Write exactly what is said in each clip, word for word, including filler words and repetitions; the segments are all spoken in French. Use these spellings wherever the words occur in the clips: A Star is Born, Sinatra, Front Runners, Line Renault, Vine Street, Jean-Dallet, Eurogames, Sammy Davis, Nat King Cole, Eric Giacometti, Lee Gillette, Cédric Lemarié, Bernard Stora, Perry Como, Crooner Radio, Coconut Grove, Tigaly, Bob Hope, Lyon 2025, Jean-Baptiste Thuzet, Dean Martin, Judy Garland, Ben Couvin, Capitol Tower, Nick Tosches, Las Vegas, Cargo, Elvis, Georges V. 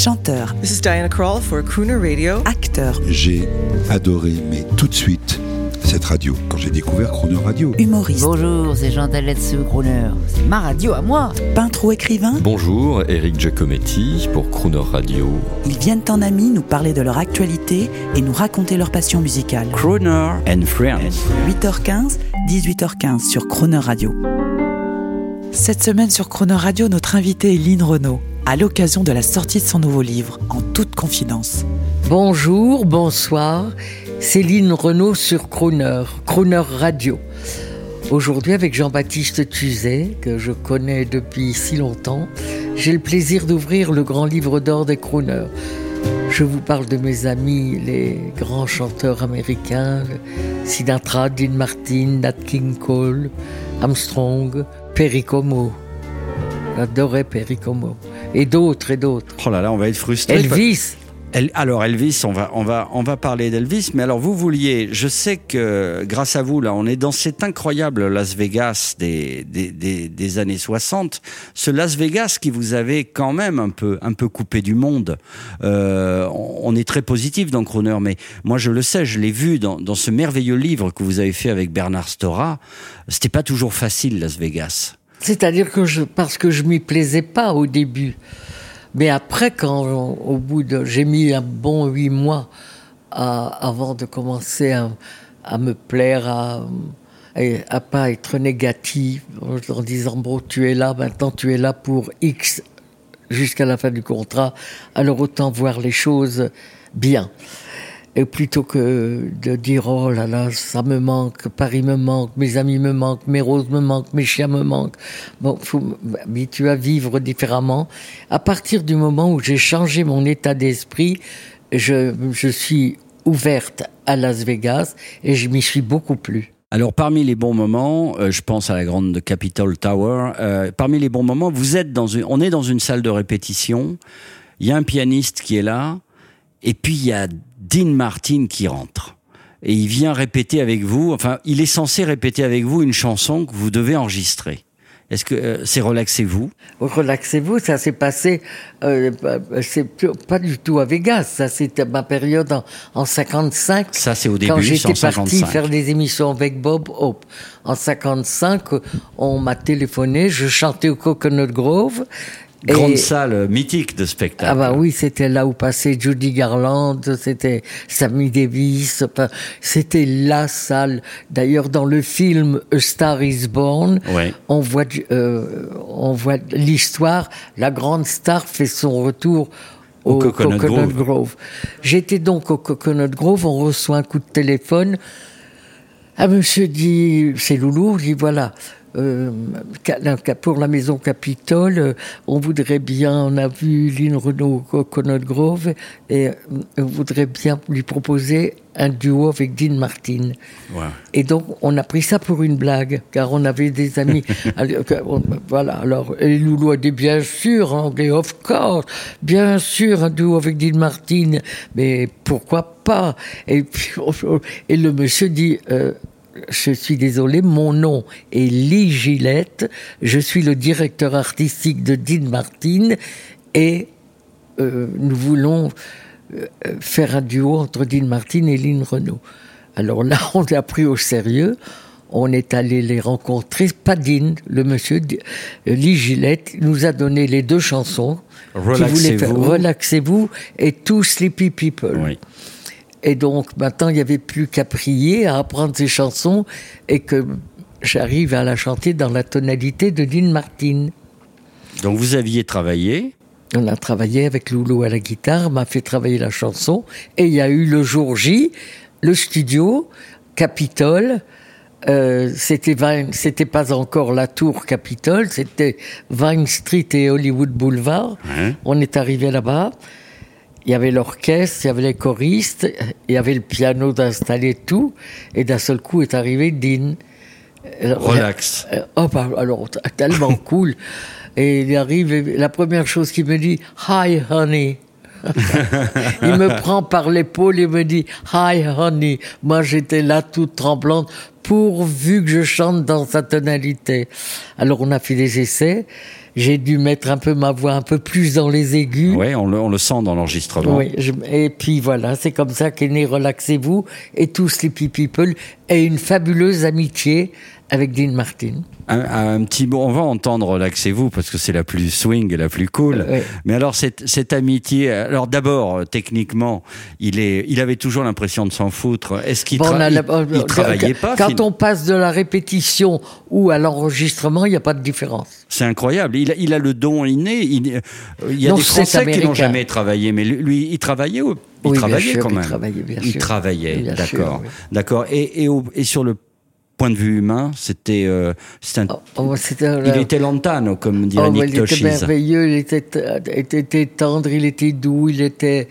chanteur, This is Diana Krall for Crooner Radio, acteur. J'ai adoré, mais tout de suite, cette radio, quand j'ai découvert Crooner Radio. Humoriste. Bonjour, c'est Jean-Dallet, c'est Crooner. C'est ma radio à moi. Peintre ou écrivain. Bonjour, Eric Giacometti pour Crooner Radio. Ils viennent en amis nous parler de leur actualité et nous raconter leur passion musicale. Crooner and Friends. huit heures quinze, dix-huit heures quinze sur Crooner Radio. Cette semaine sur Crooner Radio, notre invitée est Line Renaud, à l'occasion de la sortie de son nouveau livre, en toute confidence. Bonjour, bonsoir, c'est Line Renaud sur Crooner, Crooner Radio. Aujourd'hui, avec Jean-Baptiste Thuzet, que je connais depuis si longtemps, j'ai le plaisir d'ouvrir le grand livre d'or des Crooners. Je vous parle de mes amis, les grands chanteurs américains, Sinatra, Dean Martin, Nat King Cole, Armstrong, Perry Como, j'adorais Perry Como, et d'autres, et d'autres. Oh là là, on va être frustrés. Elvis Elle, alors Elvis, on va, on, va, on va parler d'Elvis, mais alors vous vouliez, je sais que grâce à vous, là, on est dans cet incroyable Las Vegas des, des, des, des années soixante, ce Las Vegas qui vous avait quand même un peu, un peu coupé du monde. Euh, on est très positif dans Crooner, mais moi je le sais, je l'ai vu dans, dans ce merveilleux livre que vous avez fait avec Bernard Stora, c'était pas toujours facile Las Vegas. C'est-à-dire que je, parce que je m'y plaisais pas au début. Mais après, quand au bout de, j'ai mis un bon huit mois à, avant de commencer à, à me plaire, à, à pas être négatif, en disant bon, tu es là, maintenant tu es là pour X jusqu'à la fin du contrat. Alors autant voir les choses bien, et plutôt que de dire oh là là, ça me manque, Paris me manque, mes amis me manquent, mes roses me manquent, mes chiens me manquent. Bon, faut m'habituer à vivre différemment. À partir du moment où j'ai changé mon état d'esprit, je, je suis ouverte à Las Vegas et je m'y suis beaucoup plu. Alors parmi les bons moments, euh, je pense à la grande Capitol Tower. Euh, parmi les bons moments, vous êtes dans une, on est dans une salle de répétition. Il y a un pianiste qui est là. Et puis, il y a Dean Martin qui rentre. Et il vient répéter avec vous, enfin, il est censé répéter avec vous une chanson que vous devez enregistrer. Est-ce que euh, c'est Relaxez-vous ? Relaxez-vous, ça s'est passé, euh, c'est pas du tout à Vegas. Ça, c'était ma période en, en cinquante-cinq. Ça, c'est au début, quand j'étais parti faire des émissions avec Bob Hope. En cinquante-cinq, on m'a téléphoné, je chantais au Coconut Grove. Grande et, salle mythique de spectacle. Ah bah oui, c'était là où passait Judy Garland, c'était Sammy Davis, c'était la salle. D'ailleurs, dans le film A Star is Born, ouais. on voit, euh, on voit l'histoire, la grande star fait son retour au, au Coconut, Coconut Grove. Grove. J'étais donc au Coconut Grove, on reçoit un coup de téléphone. Un monsieur dit, c'est Loulou, je dis voilà... Euh, pour la maison Capitole, on voudrait bien, on a vu Line Renaud au Coconut Grove et on voudrait bien lui proposer un duo avec Dean Martin. Ouais. Et donc on a pris ça pour une blague, car on avait des amis. Voilà. Alors et Loulou a dit bien sûr, hein, of course, bien sûr un duo avec Dean Martin, mais pourquoi pas ? Et puis et le monsieur dit. Euh, Je suis désolé, mon nom est Lee Gillette, je suis le directeur artistique de Dean Martin et euh, nous voulons euh, faire un duo entre Dean Martin et Line Renault. Alors là, on l'a pris au sérieux, on est allé les rencontrer, pas Dean, le monsieur Lee Gillette nous a donné les deux chansons qui voulaient faire Relaxez-vous et Two Sleepy People. Oui. Et donc, maintenant, il n'y avait plus qu'à prier, à apprendre ces chansons, et que j'arrive à la chanter dans la tonalité de Dean Martin. Donc, vous aviez travaillé ? On a travaillé avec Loulou à la guitare, m'a fait travailler la chanson, et il y a eu le jour J, le studio, Capitole, euh, c'était, Vine, c'était pas encore la tour Capitole, c'était Vine Street et Hollywood Boulevard, mmh. On est arrivé là-bas. Il y avait l'orchestre, il y avait les choristes, il y avait le piano d'installer tout, et d'un seul coup est arrivé Dean. Relax. Oh, bah, alors, tellement cool. Et il arrive, et la première chose qu'il me dit, Hi, honey. Il me prend par l'épaule et me dit, Hi, honey. Moi, j'étais là toute tremblante. pourvu que je chante dans sa tonalité. Alors on a fait des essais, j'ai dû mettre un peu ma voix un peu plus dans les aigus. Oui, on le, on le sent dans l'enregistrement. Oui, je, et puis voilà, c'est comme ça qu'est né Relaxez-vous et Two Sleepy People et une fabuleuse amitié avec Dean Martin. Un, un petit mot, on va entendre Relaxez-vous parce que c'est la plus swing et la plus cool. Oui. Mais alors cette, cette amitié, alors d'abord techniquement, il est, il avait toujours l'impression de s'en foutre. Est-ce qu'il tra- bon, il, la, il travaillait quand, pas Quand fin... on passe de la répétition ou à l'enregistrement, il n'y a pas de différence. C'est incroyable. Il a, il a le don inné. Il, il y a non, des Français qui n'ont jamais travaillé, mais lui, il travaillait ou il oui, travaillait bien sûr, quand même. Il travaillait, bien sûr. Il travaillait, bien d'accord, sûr, oui. d'accord. Et, et, au, et sur le point de vue humain, c'était, euh, c'était, un, oh, c'était un, il était lantano, comme dirait oh, Nick Tosches. Il était merveilleux, il était, il était tendre, il était doux, il était.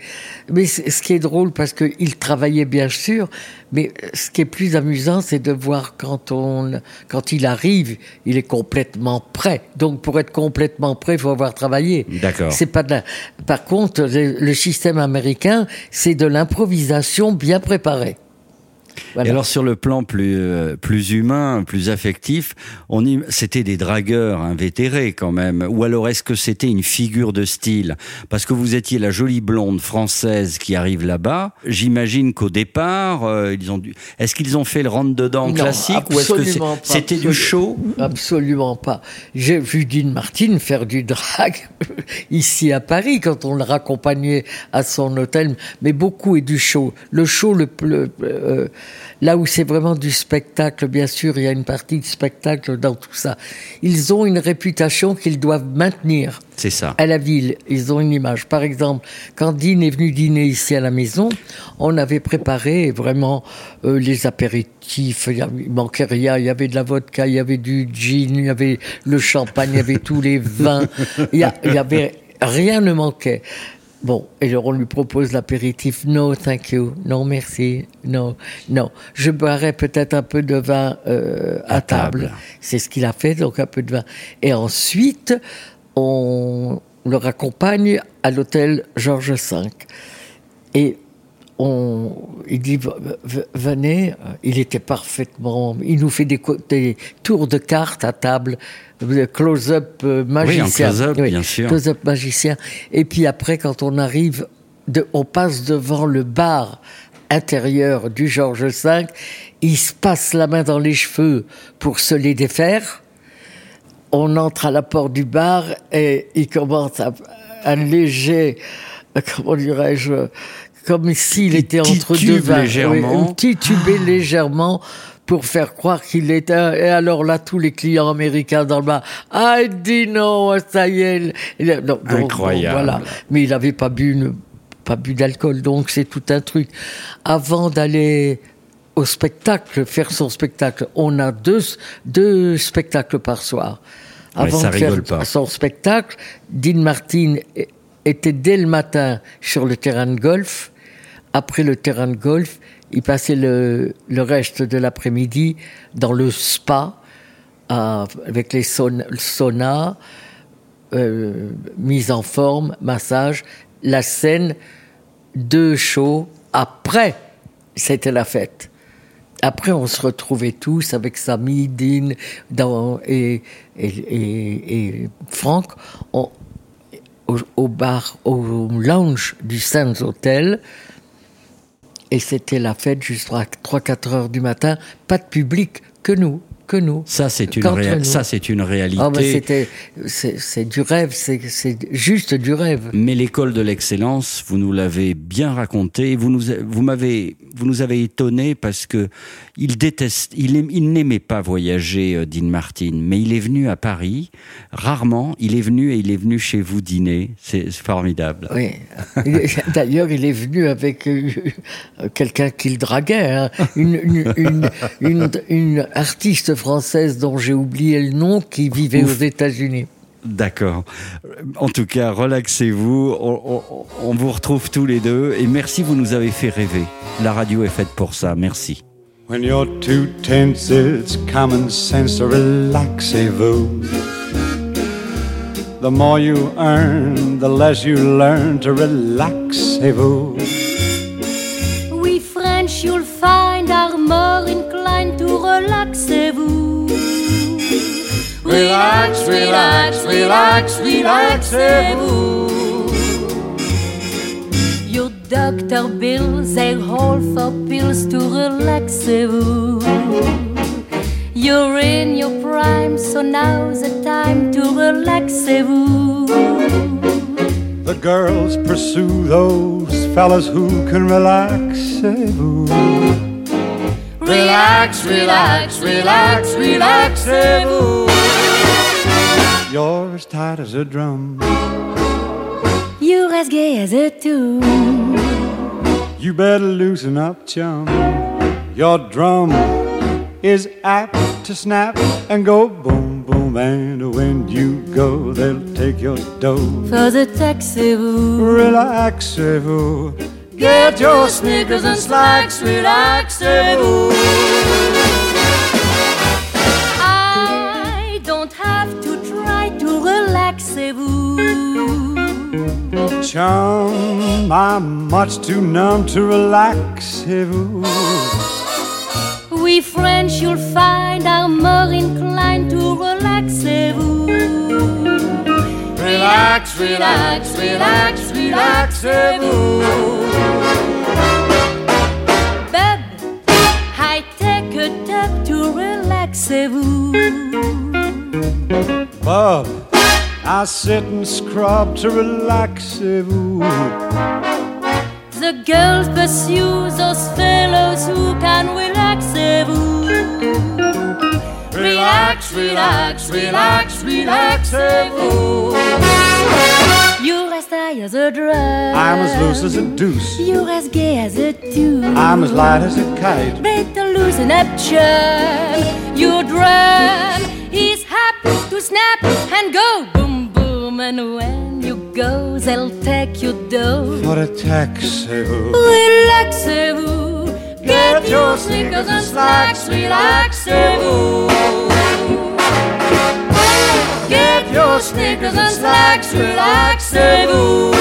Mais ce qui est drôle, parce que il travaillait bien sûr, mais ce qui est plus amusant, c'est de voir quand on, quand il arrive, il est complètement prêt. Donc pour être complètement prêt, il faut avoir travaillé. D'accord. C'est pas de la... Par contre, le, le système américain, c'est de l'improvisation bien préparée. Voilà. Et alors sur le plan plus euh, plus humain, plus affectif, on y... c'était des dragueurs invétérés quand même. Ou alors est-ce que c'était une figure de style ? Parce que vous étiez la jolie blonde française qui arrive là-bas. J'imagine qu'au départ, euh, ils ont dû... est-ce qu'ils ont fait le rentre-dedans non, classique ou est-ce que c'est... pas, c'était absolu... du show ? Absolument pas. J'ai vu Dean Martin faire du drag ici à Paris quand on le raccompagnait à son hôtel, mais beaucoup est du show. Le show le, le euh, là où c'est vraiment du spectacle, bien sûr, il y a une partie de spectacle dans tout ça. Ils ont une réputation qu'ils doivent maintenir. C'est ça. À la ville, ils ont une image. Par exemple, quand Dean est venu dîner ici à la maison, on avait préparé vraiment euh, les apéritifs, il manquait rien, il y avait de la vodka, il y avait du gin, il y avait le champagne, il y avait tous les vins, il y, a, il y avait... rien ne manquait. Bon, et alors on lui propose l'apéritif. No, thank you. Non, merci. Non, non. Je boirais peut-être un peu de vin euh, à, à table. table. C'est ce qu'il a fait, donc un peu de vin. Et ensuite, on le raccompagne à l'hôtel Georges V. Et on, il dit, venez, il était parfaitement... Il nous fait des, des tours de cartes à table, de close-up magicien. Oui, un close-up, oui, bien sûr. Close-up magicien. Et puis après, quand on arrive, de, on passe devant le bar intérieur du Georges V, il se passe la main dans les cheveux pour se les défaire. On entre à la porte du bar et il commence à, un léger... Comment dirais-je... Comme s'il était entre deux vagues. Légèrement. Oui, titubé légèrement pour faire croire qu'il était... Et alors là, tous les clients américains dans le bar, « Ah, il dit non, ça y est !» non, Incroyable. Bon, voilà. Mais il n'avait pas bu, une, pas bu d'alcool, donc c'est tout un truc. Avant d'aller au spectacle, faire son spectacle, on a deux, deux spectacles par soir. Avant ouais, ça de faire pas. son spectacle, Dean Martin... était dès le matin sur le terrain de golf. Après le terrain de golf, il passait le, le reste de l'après-midi dans le spa, à, avec les sauna, sauna euh, mise en forme, massage, la scène, deux shows. Après, c'était la fête. Après, on se retrouvait tous avec Sammy, Dean dans, et, et, et, et Franck. On, au bar, au lounge du Sands Hotel, et c'était la fête jusqu'à trois quatre heures du matin, pas de public, que nous, que nous. Ça c'est une, réa- ça, c'est une réalité. Oh, ben c'était, c'est, c'est du rêve, c'est, c'est juste du rêve. Mais l'école de l'excellence, vous nous l'avez bien raconté, vous nous, vous m'avez, vous nous avez étonné parce que il déteste, il, aim, il n'aimait pas voyager, Dean Martin, mais il est venu à Paris, rarement, il est venu et il est venu chez vous dîner, c'est formidable. Oui, d'ailleurs il est venu avec euh, quelqu'un qu'il draguait, hein. une, une, une, une, une artiste française dont j'ai oublié le nom, qui vivait Ouf. aux États-Unis. D'accord. En tout cas, relaxez-vous. On, on, on vous retrouve tous les deux. Et merci, vous nous avez fait rêver. La radio est faite pour ça. Merci. When you're too tense, it's common sense to relaxez-vous. The more you earn, the less you learn to relaxez-vous. We French, you'll find are more inclined to relax. relaxez-vous. Relax, relax, relax, relaxez-vous. Your doctor bills a hole for pills to relaxez-vous. You're in your prime, so now's the time to relaxez-vous. The girls pursue those fellas who can relaxez-vous. Relax, relax, relax, relaxez-vous. You're as tight as a drum. You're as gay as a tune. You better loosen up, chum. Your drum is apt to snap and go boom, boom. And when you go, they'll take your dough for the taxi-vous. Relaxez-vous. Get your sneakers and slacks, relaxez-vous. I don't have to try to relaxez-vous. Chum, I'm much too numb to relaxez-vous. We French, you'll find, are more inclined to relaxez-vous. Relax, relax, relax, relaxez-vous. Bub, I take a tub to relaxez-vous. Bub, I sit and scrub to relaxez-vous. The girls pursue those fellows who can relaxez-vous. Relax, relax, relax, relaxez-vous. You're as high as a drum. I'm as loose as a deuce. You're as gay as a tune. I'm as light as a kite. Better loosen up, chum. Your drum is happy to snap and go boom, boom. And when you go, they'll take your dough for a taxi-vous. Relaxez-vous. Get your sneakers and slacks, relaxez-vous. Get your sneakers and slacks, relaxez-vous.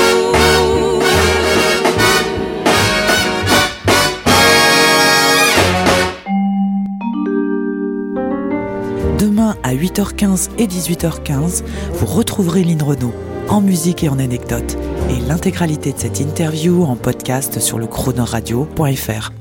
Demain à huit heures quinze et dix-huit heures quinze, vous retrouverez Line Renaud en musique et en anecdotes, et l'intégralité de cette interview en podcast sur le chronoradio point f r.